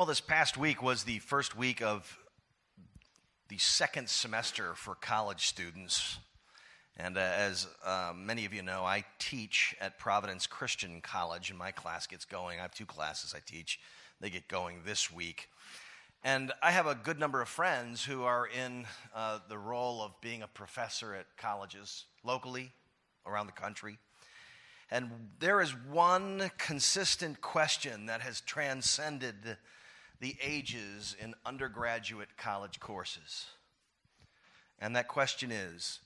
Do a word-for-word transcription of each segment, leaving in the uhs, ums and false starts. Well, this past week was the first week of the second semester for college students. And uh, as uh, many of you know, I teach at Providence Christian College, and my class gets going. I have two classes I teach. They get going this week. And I have a good number of friends who are in uh, the role of being a professor at colleges locally, around the country. And there is one consistent question that has transcended the ages in undergraduate college courses. And that question is,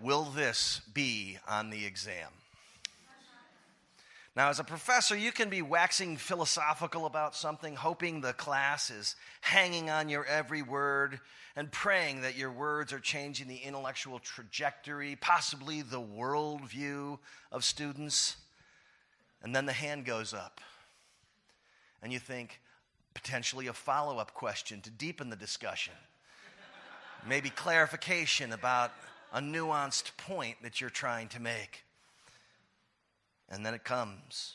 will this be on the exam? Now, as a professor, you can be waxing philosophical about something, hoping the class is hanging on your every word and praying that your words are changing the intellectual trajectory, possibly the worldview of students. And then the hand goes up, and you think, potentially a follow-up question to deepen the discussion. Maybe clarification about a nuanced point that you're trying to make. And then it comes.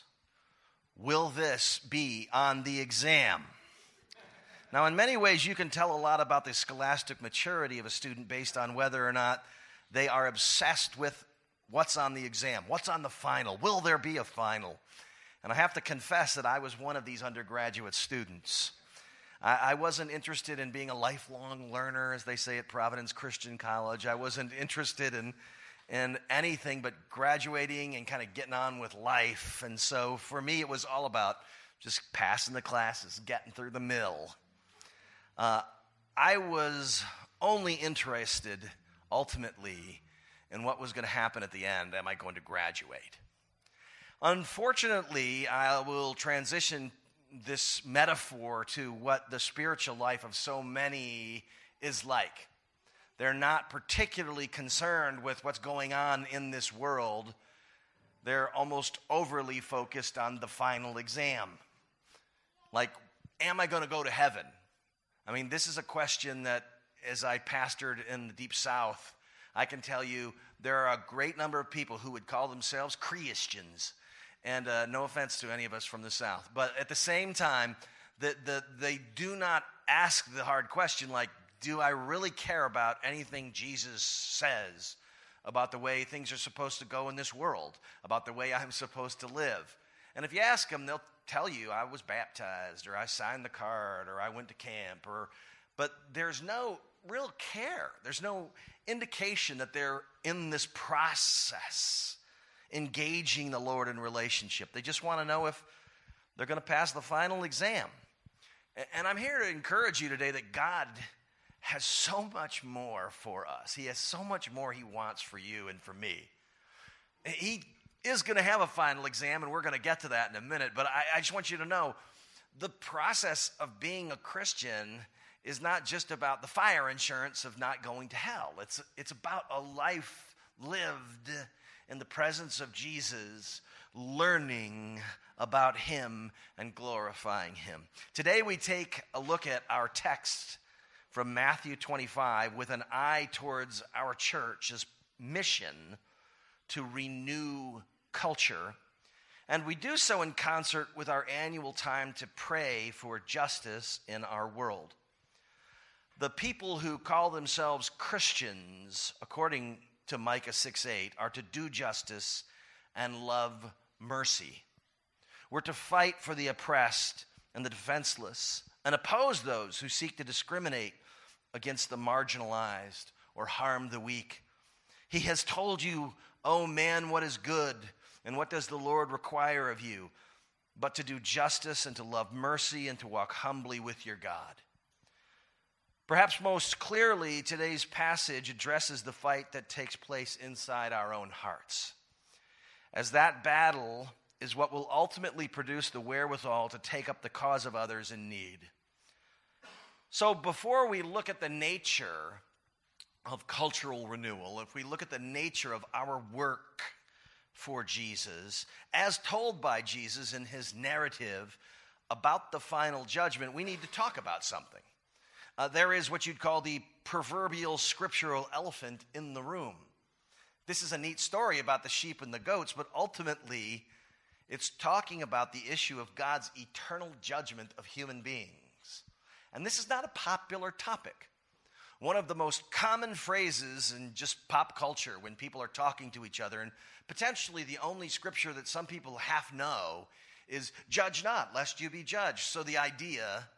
Will this be on the exam? Now, in many ways, you can tell a lot about the scholastic maturity of a student based on whether or not they are obsessed with what's on the exam, what's on the final, will there be a final? And I have to confess that I was one of these undergraduate students. I, I wasn't interested in being a lifelong learner, as they say at Providence Christian College. I wasn't interested in, in anything but graduating and kind of getting on with life. And so for me, it was all about just passing the classes, getting through the mill. Uh, I was only interested, ultimately, in what was going to happen at the end. Am I going to graduate? Unfortunately, I will transition this metaphor to what the spiritual life of so many is like. They're not particularly concerned with what's going on in this world. They're almost overly focused on the final exam. Like, am I going to go to heaven? I mean, this is a question that, as I pastored in the Deep South, I can tell you there are a great number of people who would call themselves Christians. And uh, no offense to any of us from the South. But at the same time, the, the, they do not ask the hard question like, do I really care about anything Jesus says about the way things are supposed to go in this world, about the way I'm supposed to live? And if you ask them, they'll tell you I was baptized or I signed the card or I went to camp. Or, but there's no real care. There's no indication that they're in this process, engaging the Lord in relationship. They just want to know if they're going to pass the final exam. And I'm here to encourage you today that God has so much more for us. He has so much more he wants for you and for me. He is going to have a final exam, and we're going to get to that in a minute. But I, I just want you to know the process of being a Christian is not just about the fire insurance of not going to hell. It's, it's about a life lived in the presence of Jesus, learning about him and glorifying him. Today we take a look at our text from Matthew twenty-five with an eye towards our church's mission to renew culture. And we do so in concert with our annual time to pray for justice in our world. The people who call themselves Christians, according to Micah six eight, are to do justice and love mercy. We're to fight for the oppressed and the defenseless and oppose those who seek to discriminate against the marginalized or harm the weak. He has told you, O man, what is good, and what does the Lord require of you, but to do justice and to love mercy and to walk humbly with your God. Perhaps most clearly, today's passage addresses the fight that takes place inside our own hearts, as that battle is what will ultimately produce the wherewithal to take up the cause of others in need. So before we look at the nature of cultural renewal, if we look at the nature of our work for Jesus, as told by Jesus in his narrative about the final judgment, we need to talk about something. Uh, there is what you'd call the proverbial scriptural elephant in the room. This is a neat story about the sheep and the goats, but ultimately It's talking about the issue of God's eternal judgment of human beings. And this is not a popular topic. One of the most common phrases in just pop culture when people are talking to each other, and potentially the only scripture that some people half know, is judge not, lest you be judged. So the idea,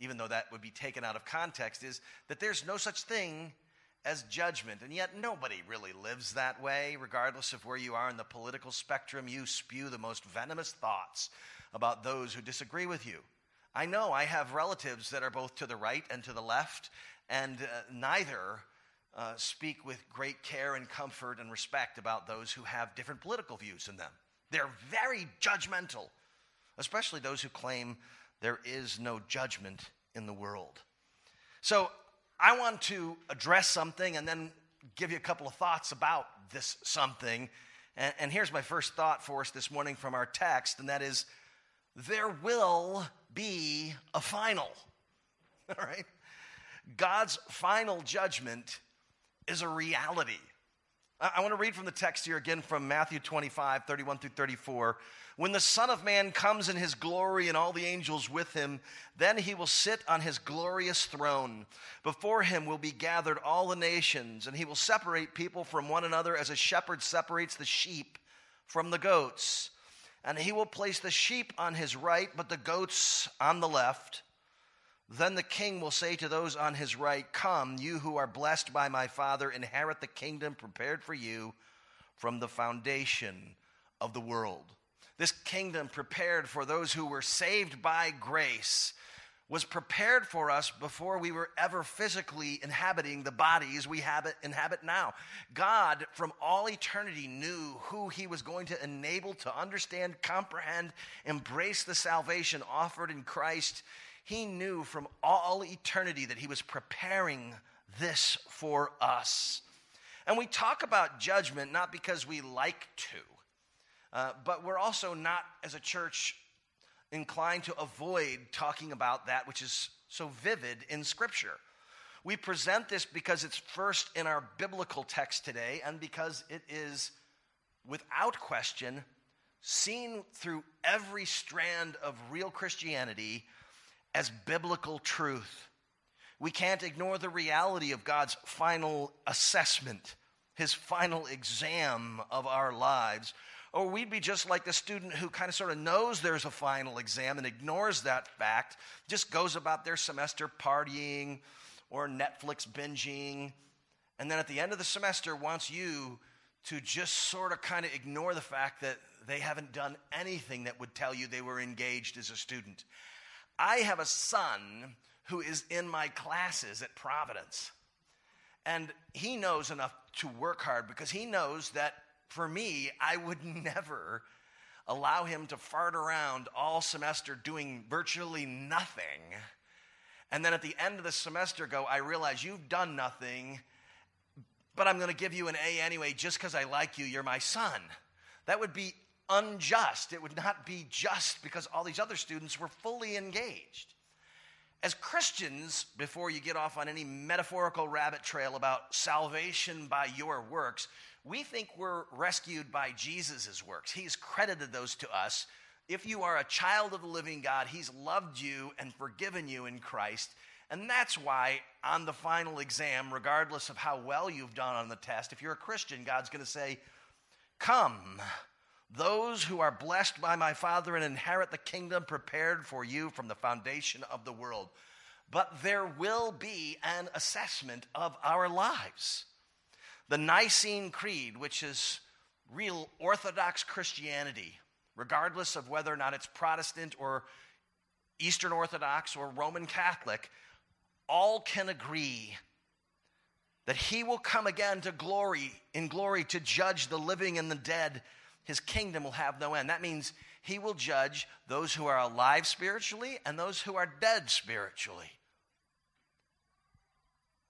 even though that would be taken out of context, is that there's no such thing as judgment. And yet nobody really lives that way. Regardless of where you are in the political spectrum, you spew the most venomous thoughts about those who disagree with you. I know I have relatives that are both to the right and to the left, and uh, neither uh, speak with great care and comfort and respect about those who have different political views than them. They're very judgmental, especially those who claim there is no judgment in the world. So I want to address something and then give you a couple of thoughts about this something. And, and here's my first thought for us this morning from our text, and that is, there will be a final. All right? God's final judgment is a reality. I, I want to read from the text here again from Matthew twenty-five, thirty-one through thirty-four. When the Son of Man comes in his glory and all the angels with him, then he will sit on his glorious throne. Before him will be gathered all the nations, and he will separate people from one another as a shepherd separates the sheep from the goats. And he will place the sheep on his right, but the goats on the left. Then the king will say to those on his right, "Come, you who are blessed by my Father, inherit the kingdom prepared for you from the foundation of the world." This kingdom prepared for those who were saved by grace was prepared for us before we were ever physically inhabiting the bodies we inhabit now. God, from all eternity, knew who he was going to enable to understand, comprehend, embrace the salvation offered in Christ. He knew from all eternity that he was preparing this for us. And we talk about judgment not because we like to, uh, but we're also not, as a church, inclined to avoid talking about that which is so vivid in Scripture. We present this because it's first in our biblical text today, and because it is, without question, seen through every strand of real Christianity as biblical truth. We can't ignore the reality of God's final assessment, his final exam of our lives, or we'd be just like the student who kind of sort of knows there's a final exam and ignores that fact, just goes about their semester partying or Netflix binging, and then at the end of the semester wants you to just sort of kind of ignore the fact that they haven't done anything that would tell you they were engaged as a student. I have a son who is in my classes at Providence, and he knows enough to work hard because he knows that for me, I would never allow him to fart around all semester doing virtually nothing. And then at the end of the semester go, "I realize you've done nothing, but I'm going to give you an A anyway just because I like you. You're my son." That would be unjust. It would not be just because all these other students were fully engaged. As Christians, before you get off on any metaphorical rabbit trail about salvation by your works, we think we're rescued by Jesus' works. He's credited those to us. If you are a child of the living God, he's loved you and forgiven you in Christ. And that's why on the final exam, regardless of how well you've done on the test, if you're a Christian, God's going to say, "Come, those who are blessed by my Father, and inherit the kingdom prepared for you from the foundation of the world." But there will be an assessment of our lives. The Nicene Creed, which is real Orthodox Christianity, regardless of whether or not it's Protestant or Eastern Orthodox or Roman Catholic, all can agree that he will come again to glory, in glory, to judge the living and the dead. His kingdom will have no end. That means he will judge those who are alive spiritually and those who are dead spiritually.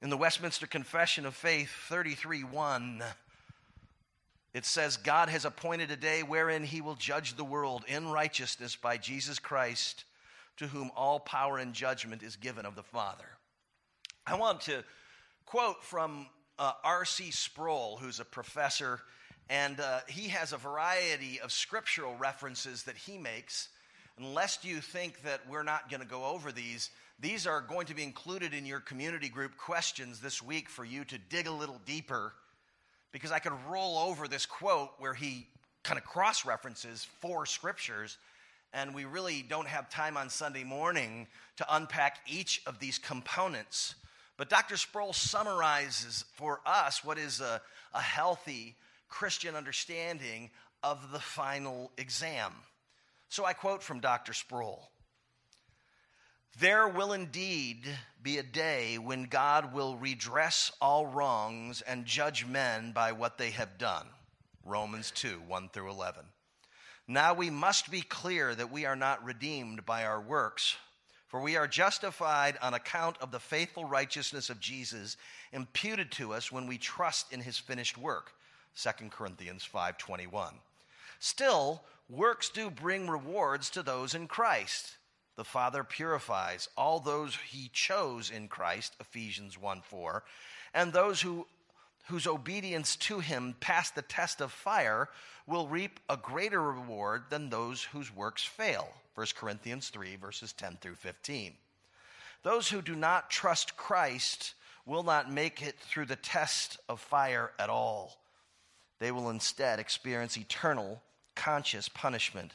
In the Westminster Confession of Faith thirty-three one, it says, "God has appointed a day wherein he will judge the world in righteousness by Jesus Christ, to whom all power and judgment is given of the Father." I want to quote from uh, R C Sproul, who's a professor And uh, he has a variety of scriptural references that he makes. Unless you think that we're not going to go over these, these are going to be included in your community group questions this week for you to dig a little deeper, because I could roll over this quote where he kind of cross-references four scriptures, and we really don't have time on Sunday morning to unpack each of these components. But Doctor Sproul summarizes for us what is a, a healthy Christian understanding of the final exam. So I quote from Doctor Sproul. "There will indeed be a day when God will redress all wrongs and judge men by what they have done." Romans two, one through eleven. "Now we must be clear that we are not redeemed by our works, for we are justified on account of the faithful righteousness of Jesus imputed to us when we trust in his finished work." Second Corinthians five twenty-one. "Still, works do bring rewards to those in Christ. The Father purifies all those he chose in Christ," Ephesians one four, "and those who, whose obedience to him passed the test of fire will reap a greater reward than those whose works fail," First Corinthians three, verses ten through fifteen. "Those who do not trust Christ will not make it through the test of fire at all. They will instead experience eternal conscious punishment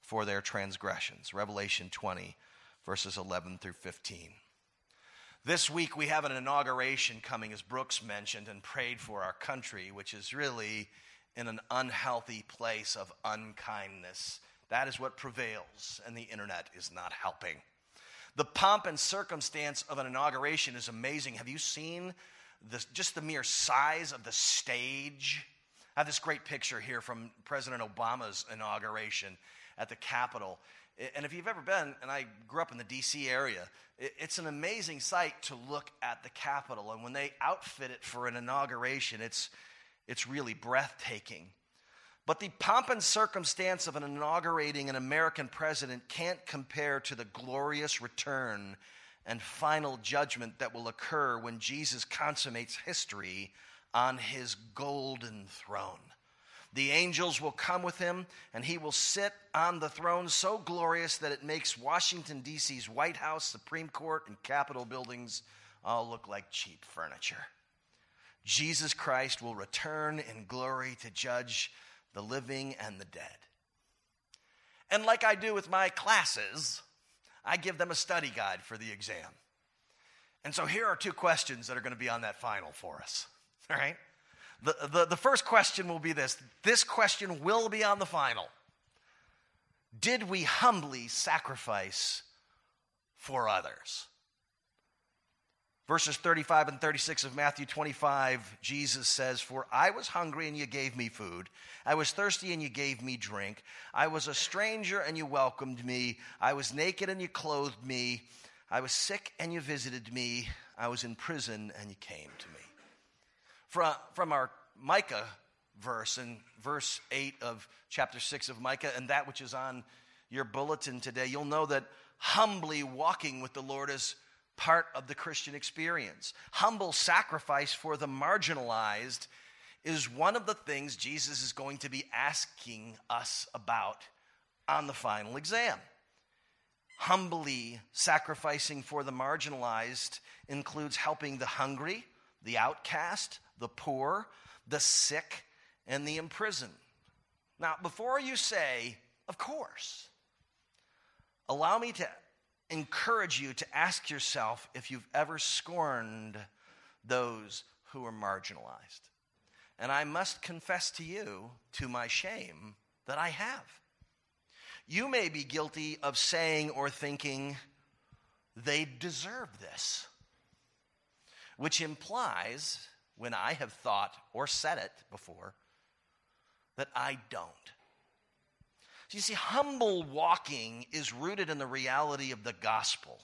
for their transgressions." Revelation twenty, verses eleven through fifteen. This week we have an inauguration coming, as Brooks mentioned, and prayed for our country, which is really in an unhealthy place of unkindness. That is what prevails, and the internet is not helping. The pomp and circumstance of an inauguration is amazing. Have you seen this, just the mere size of the stage? I have this great picture here from President Obama's inauguration at the Capitol. And if you've ever been, and I grew up in the D C area, it's an amazing sight to look at the Capitol. And when they outfit it for an inauguration, it's it's really breathtaking. But the pomp and circumstance of an inaugurating an American president can't compare to the glorious return and final judgment that will occur when Jesus consummates history on his golden throne. The angels will come with him, and he will sit on the throne so glorious that it makes Washington, D C's White House, Supreme Court, and Capitol buildings all look like cheap furniture. Jesus Christ will return in glory to judge the living and the dead. And like I do with my classes, I give them a study guide for the exam. And so here are two questions that are going to be on that final for us. All right? The, the, the first question will be this. This question will be on the final. Did we humbly sacrifice for others? Verses thirty-five and thirty-six of Matthew twenty-five, Jesus says, "For I was hungry and you gave me food. I was thirsty and you gave me drink. I was a stranger and you welcomed me. I was naked and you clothed me. I was sick and you visited me. I was in prison and you came to me." From, from our Micah verse, in verse eight of chapter six of Micah, and that which is on your bulletin today, you'll know that humbly walking with the Lord is part of the Christian experience. Humble sacrifice for the marginalized is one of the things Jesus is going to be asking us about on the final exam. Humbly sacrificing for the marginalized includes helping the hungry, the outcast, the poor, the sick, and the imprisoned. Now, before you say, "Of course," allow me to encourage you to ask yourself if you've ever scorned those who are marginalized. And I must confess to you, to my shame, that I have. You may be guilty of saying or thinking, "They deserve this," which implies, when I have thought or said it before, that I don't. So you see, humble walking is rooted in the reality of the gospel.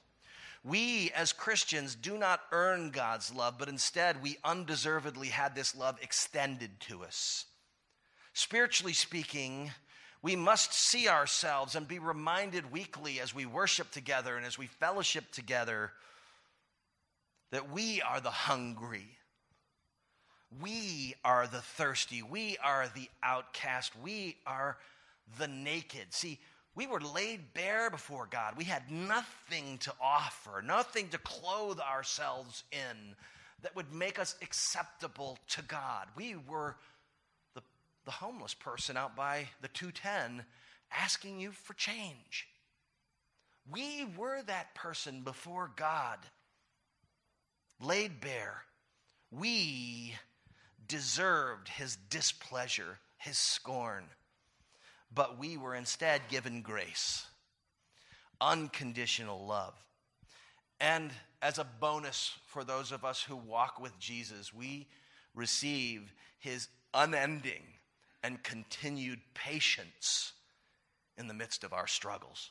We as Christians do not earn God's love, but instead we undeservedly had this love extended to us. Spiritually speaking, we must see ourselves and be reminded weekly as we worship together and as we fellowship together that we are the hungry, We are the thirsty. We are the outcast. We are the naked. See, we were laid bare before God. We had nothing to offer, nothing to clothe ourselves in that would make us acceptable to God. We were the, the homeless person out by the two ten asking you for change. We were that person before God, laid bare. We deserved his displeasure, his scorn. But we were instead given grace, unconditional love. And as a bonus for those of us who walk with Jesus, we receive his unending and continued patience in the midst of our struggles.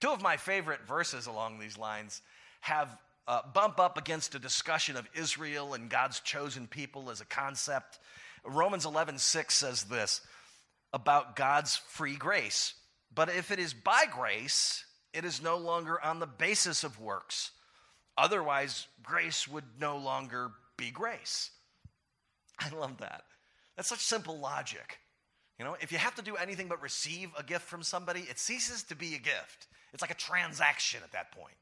Two of my favorite verses along these lines have uh, bump up against a discussion of Israel and God's chosen people as a concept. Romans eleven six says this about God's free grace. But if it is by grace, it is no longer on the basis of works. Otherwise, grace would no longer be grace. I love that. That's such simple logic. You know, if you have to do anything but receive a gift from somebody, it ceases to be a gift. It's like a transaction at that point.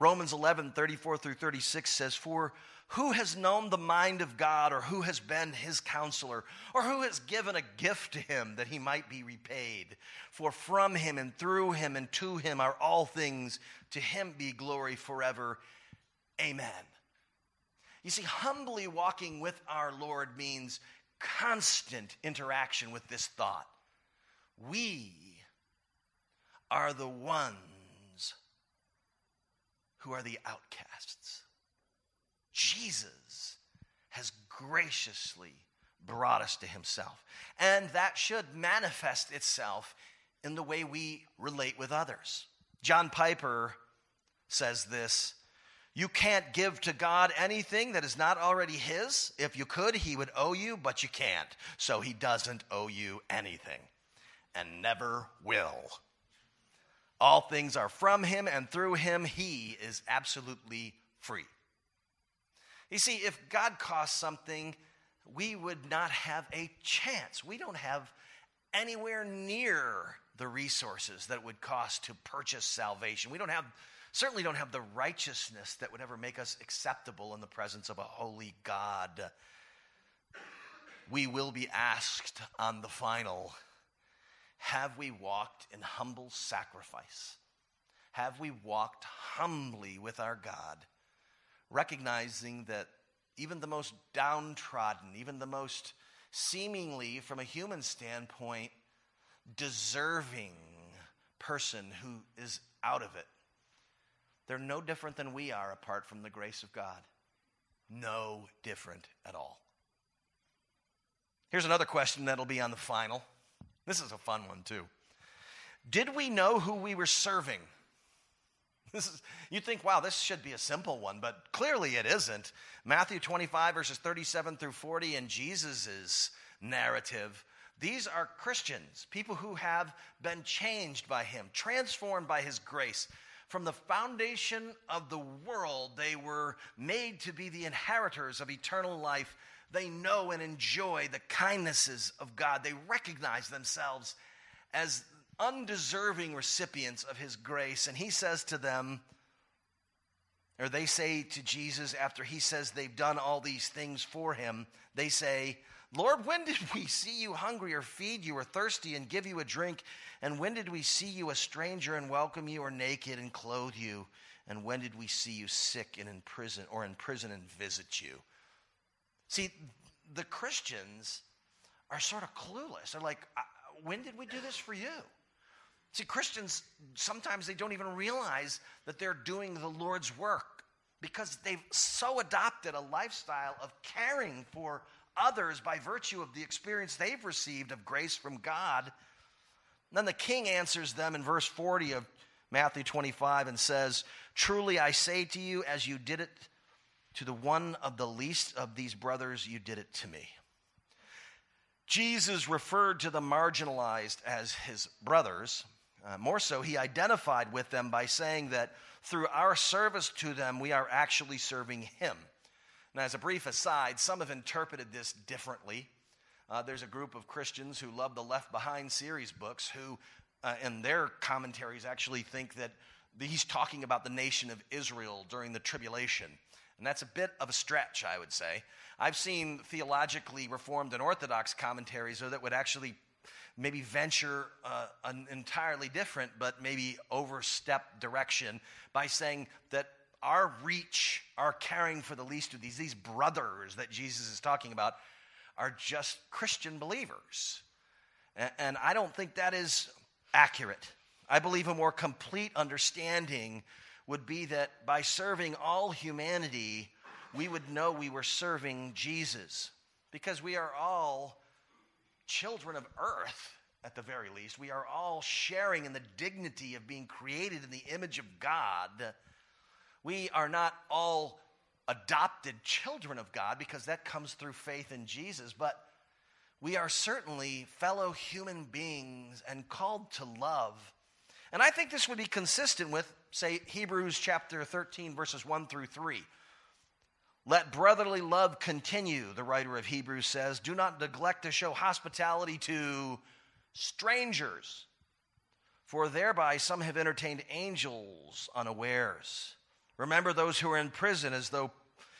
Romans eleven thirty-four through thirty-six says, "For who has known the mind of God, or who has been his counselor, or who has given a gift to him that he might be repaid? For from him and through him and to him are all things. To him be glory forever. Amen." You see, humbly walking with our Lord means constant interaction with this thought. We are the ones who are the outcasts. Jesus has graciously brought us to himself. And that should manifest itself in the way we relate with others. John Piper says this: "You can't give to God anything that is not already his. If you could, he would owe you, but you can't. So he doesn't owe you anything and never will. All things are from him, and through him he is absolutely free." You see, if God costs something, we would not have a chance. We don't have anywhere near the resources that it would cost to purchase salvation. We don't have... Certainly don't have the righteousness that would ever make us acceptable in the presence of a holy God. We will be asked on the final, have we walked in humble sacrifice? Have we walked humbly with our God, recognizing that even the most downtrodden, even the most seemingly, from a human standpoint, deserving person who is out of it, they're no different than we are apart from the grace of God. No different at all. Here's another question that'll be on the final. This is a fun one too. Did we know who we were serving? This is, you'd think, wow, this should be a simple one, but clearly it isn't. Matthew twenty-five, verses thirty-seven through forty, in Jesus' narrative, these are Christians, people who have been changed by him, transformed by his grace. From the foundation of the world, they were made to be the inheritors of eternal life. They know and enjoy the kindnesses of God. They recognize themselves as undeserving recipients of his grace. And he says to them, or they say to Jesus after he says they've done all these things for him, they say, "Lord, when did we see you hungry or feed you or thirsty and give you a drink? And when did we see you a stranger and welcome you, or naked and clothe you? And when did we see you sick and in prison or in prison and visit you?" See, the Christians are sort of clueless. They're like, when did we do this for you? See, Christians, sometimes they don't even realize that they're doing the Lord's work because they've so adopted a lifestyle of caring for others by virtue of the experience they've received of grace from God. And then the king answers them in verse forty of Matthew twenty-five and says, "Truly I say to you, as you did it to the one of the least of these brothers, you did it to me." Jesus referred to the marginalized as his brothers. Uh, more so, he identified with them by saying that through our service to them, we are actually serving him. Now, as a brief aside, some have interpreted this differently. Uh, there's a group of Christians who love the Left Behind series books who, uh, in their commentaries, actually think that he's talking about the nation of Israel during the tribulation. And that's a bit of a stretch, I would say. I've seen theologically Reformed and Orthodox commentaries that would actually maybe venture uh, an entirely different but maybe overstep direction by saying that our reach, our caring for the least of these, these brothers that Jesus is talking about, are just Christian believers. And, and I don't think that is accurate. I believe a more complete understanding would be that by serving all humanity, we would know we were serving Jesus, because we are all children of earth. At the very least, we are all sharing in the dignity of being created in the image of God. We are not all adopted children of God, because that comes through faith in Jesus, but we are certainly fellow human beings and called to love. And I think this would be consistent with, say, Hebrews chapter thirteen, verses one through three. Let brotherly love continue, the writer of Hebrews says. Do not neglect to show hospitality to strangers, for thereby some have entertained angels unawares. Remember those who are in prison as though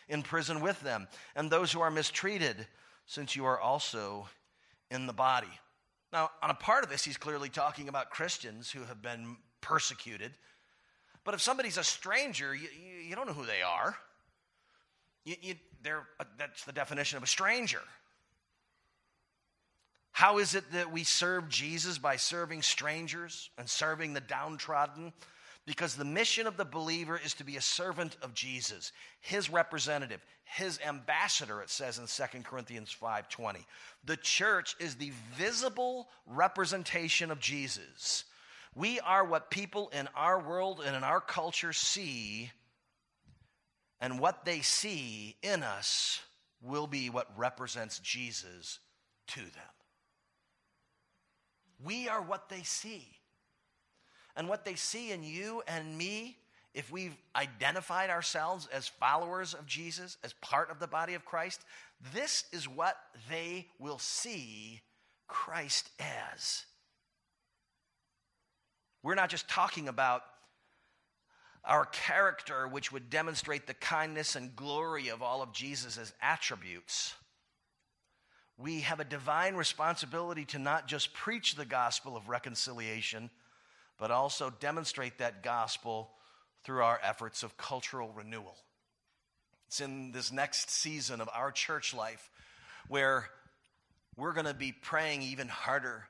in prison with them, and those who are mistreated, since you are also in the body. Now, on a part of this, he's clearly talking about Christians who have been persecuted. But if somebody's a stranger, you, you, you don't know who they are. You, you, they're, uh, that's the definition of a stranger. How is it that we serve Jesus by serving strangers and serving the downtrodden? Because the mission of the believer is to be a servant of Jesus, his representative, his ambassador, it says in Second Corinthians five twenty. The church is the visible representation of Jesus. We are what people in our world and in our culture see, and what they see in us will be what represents Jesus to them. We are what they see. And what they see in you and me, if we've identified ourselves as followers of Jesus, as part of the body of Christ, this is what they will see Christ as. We're not just talking about our character, which would demonstrate the kindness and glory of all of Jesus' attributes. We have a divine responsibility to not just preach the gospel of reconciliation, but also demonstrate that gospel through our efforts of cultural renewal. It's in this next season of our church life where we're going to be praying even harder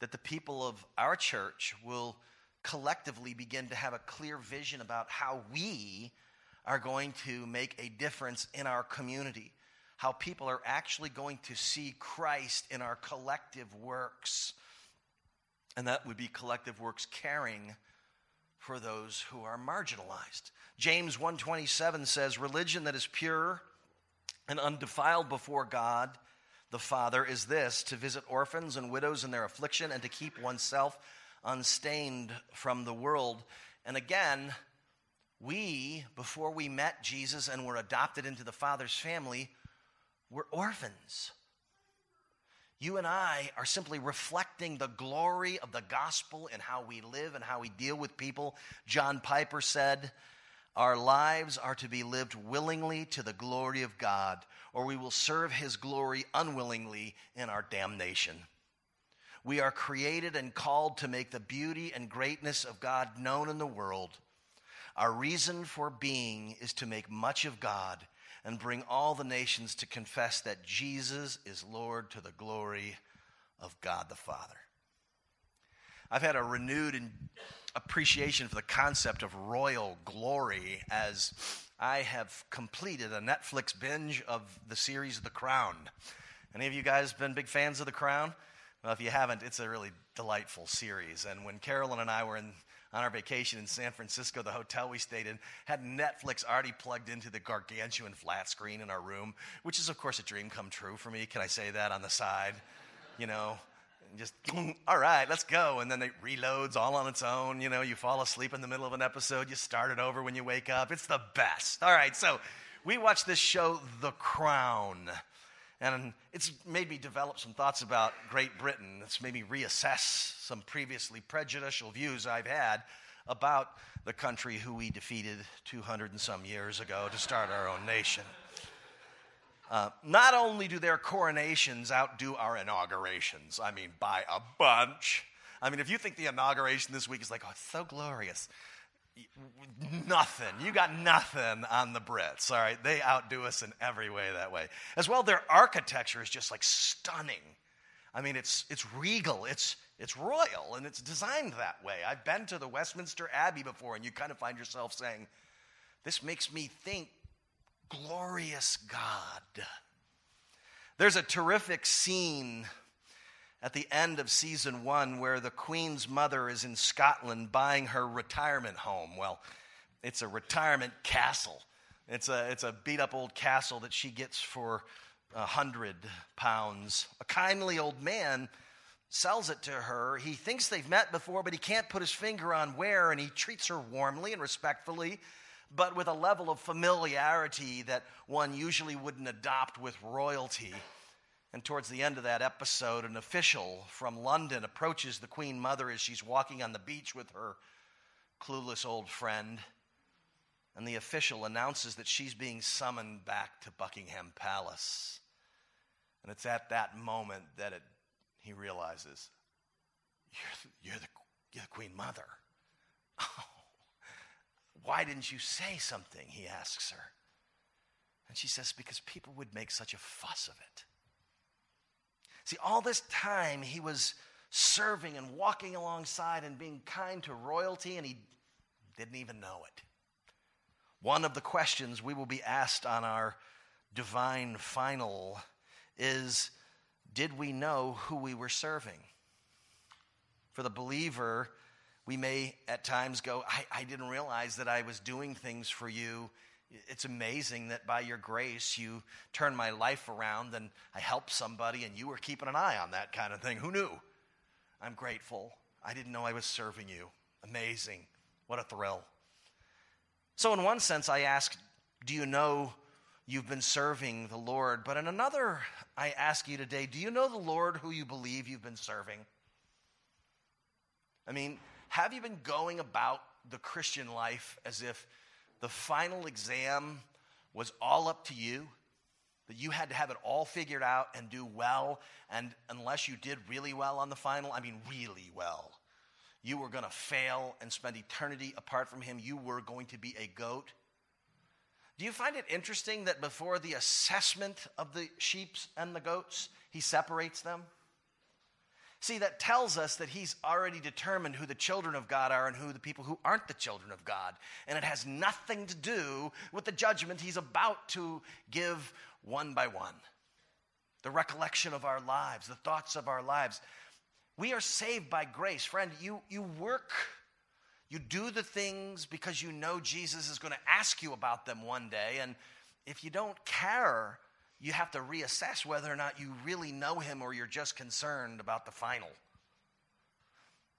that the people of our church will collectively begin to have a clear vision about how we are going to make a difference in our community, how people are actually going to see Christ in our collective works. And that would be collective works caring for those who are marginalized. James one twenty-seven says, religion that is pure and undefiled before God the Father is this, to visit orphans and widows in their affliction and to keep oneself unstained from the world. And again, we, before we met Jesus and were adopted into the Father's family, were orphans. You and I are simply reflecting the glory of the gospel in how we live and how we deal with people. John Piper said, our lives are to be lived willingly to the glory of God, or we will serve his glory unwillingly in our damnation. We are created and called to make the beauty and greatness of God known in the world. Our reason for being is to make much of God and bring all the nations to confess that Jesus is Lord to the glory of God the Father. I've had a renewed appreciation for the concept of royal glory as I have completed a Netflix binge of the series The Crown. Any of you guys been big fans of The Crown? Well, if you haven't, it's a really delightful series. And when Carolyn and I were in on our vacation in San Francisco, the hotel we stayed in had Netflix already plugged into the gargantuan flat screen in our room, which is, of course, a dream come true for me. Can I say that on the side? You know, just, all right, let's go. And then it reloads all on its own. You know, you fall asleep in the middle of an episode. You start it over when you wake up. It's the best. All right, so We watched this show, The Crown, and it's made me develop some thoughts about Great Britain. It's made me reassess some previously prejudicial views I've had about the country who we defeated two hundred and some years ago to start our own nation. Uh, not only do their coronations outdo our inaugurations, I mean, by a bunch. I mean, if you think the inauguration this week is like, oh, it's so glorious, nothing. You got nothing on the Brits, all right? They outdo us in every way that way. As well, their architecture is just like stunning. I mean, it's it's regal, it's it's royal, and it's designed that way. I've been to the Westminster Abbey before, and you kind of find yourself saying, this makes me think, glorious God. There's a terrific scene at the end of season one where the Queen's mother is in Scotland buying her retirement home. Well, it's a retirement castle. It's a it's a beat-up old castle that she gets for a hundred pounds. A kindly old man sells it to her. He thinks they've met before, but he can't put his finger on where, and he treats her warmly and respectfully, but with a level of familiarity that one usually wouldn't adopt with royalty. And towards the end of that episode, an official from London approaches the Queen Mother as she's walking on the beach with her clueless old friend. And the official announces that she's being summoned back to Buckingham Palace. And it's at that moment that it, he realizes, you're, you're, the, you're the Queen Mother. Oh. Why didn't you say something, he asks her. And she says, because people would make such a fuss of it. See, all this time he was serving and walking alongside and being kind to royalty, and he didn't even know it. One of the questions we will be asked on our divine final is, did we know who we were serving? For the believer, we may at times go, I, I didn't realize that I was doing things for you. It's amazing that by your grace you turned my life around and I helped somebody and you were keeping an eye on that kind of thing. Who knew? I'm grateful. I didn't know I was serving you. Amazing. What a thrill. So in one sense I ask, do you know you've been serving the Lord? But in another, I ask you today, do you know the Lord who you believe you've been serving? I mean, have you been going about the Christian life as if the final exam was all up to you, that you had to have it all figured out and do well, and unless you did really well on the final, I mean really well, you were going to fail and spend eternity apart from him. You were going to be a goat. Do you find it interesting that before the assessment of the sheep and the goats, he separates them? See, that tells us that he's already determined who the children of God are and who the people who aren't the children of God. And it has nothing to do with the judgment he's about to give one by one. The recollection of our lives, the thoughts of our lives. We are saved by grace. Friend, you, you work. You do the things because you know Jesus is going to ask you about them one day. And if you don't care, you have to reassess whether or not you really know him or you're just concerned about the final.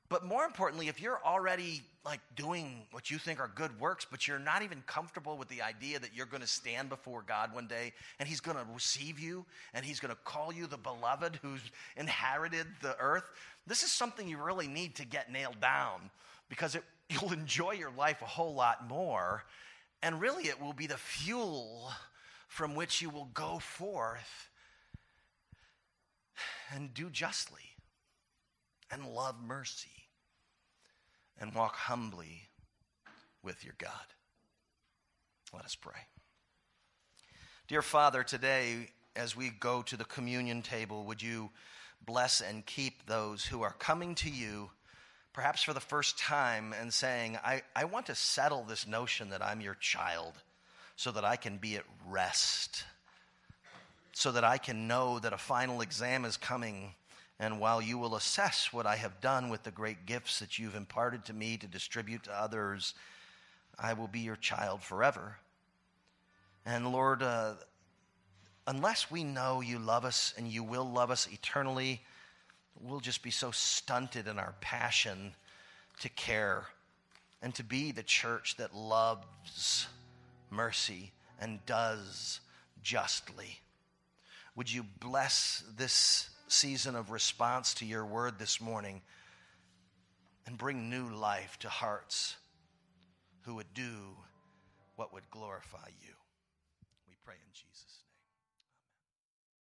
But more importantly, if you're already like doing what you think are good works, but you're not even comfortable with the idea that you're going to stand before God one day and he's going to receive you and he's going to call you the beloved who's inherited the earth, this is something you really need to get nailed down, because it, you'll enjoy your life a whole lot more, and really it will be the fuel from which you will go forth and do justly and love mercy and walk humbly with your God. Let us pray. Dear Father, today as we go to the communion table, would you bless and keep those who are coming to you, perhaps for the first time, and saying, I, I want to settle this notion that I'm your child, so that I can be at rest, so that I can know that a final exam is coming, and while you will assess what I have done with the great gifts that you've imparted to me to distribute to others, I will be your child forever. And Lord, uh, unless we know you love us and you will love us eternally, we'll just be so stunted in our passion to care and to be the church that loves mercy and does justly. Would you bless this season of response to your word this morning and bring new life to hearts who would do what would glorify you? We pray in Jesus' name.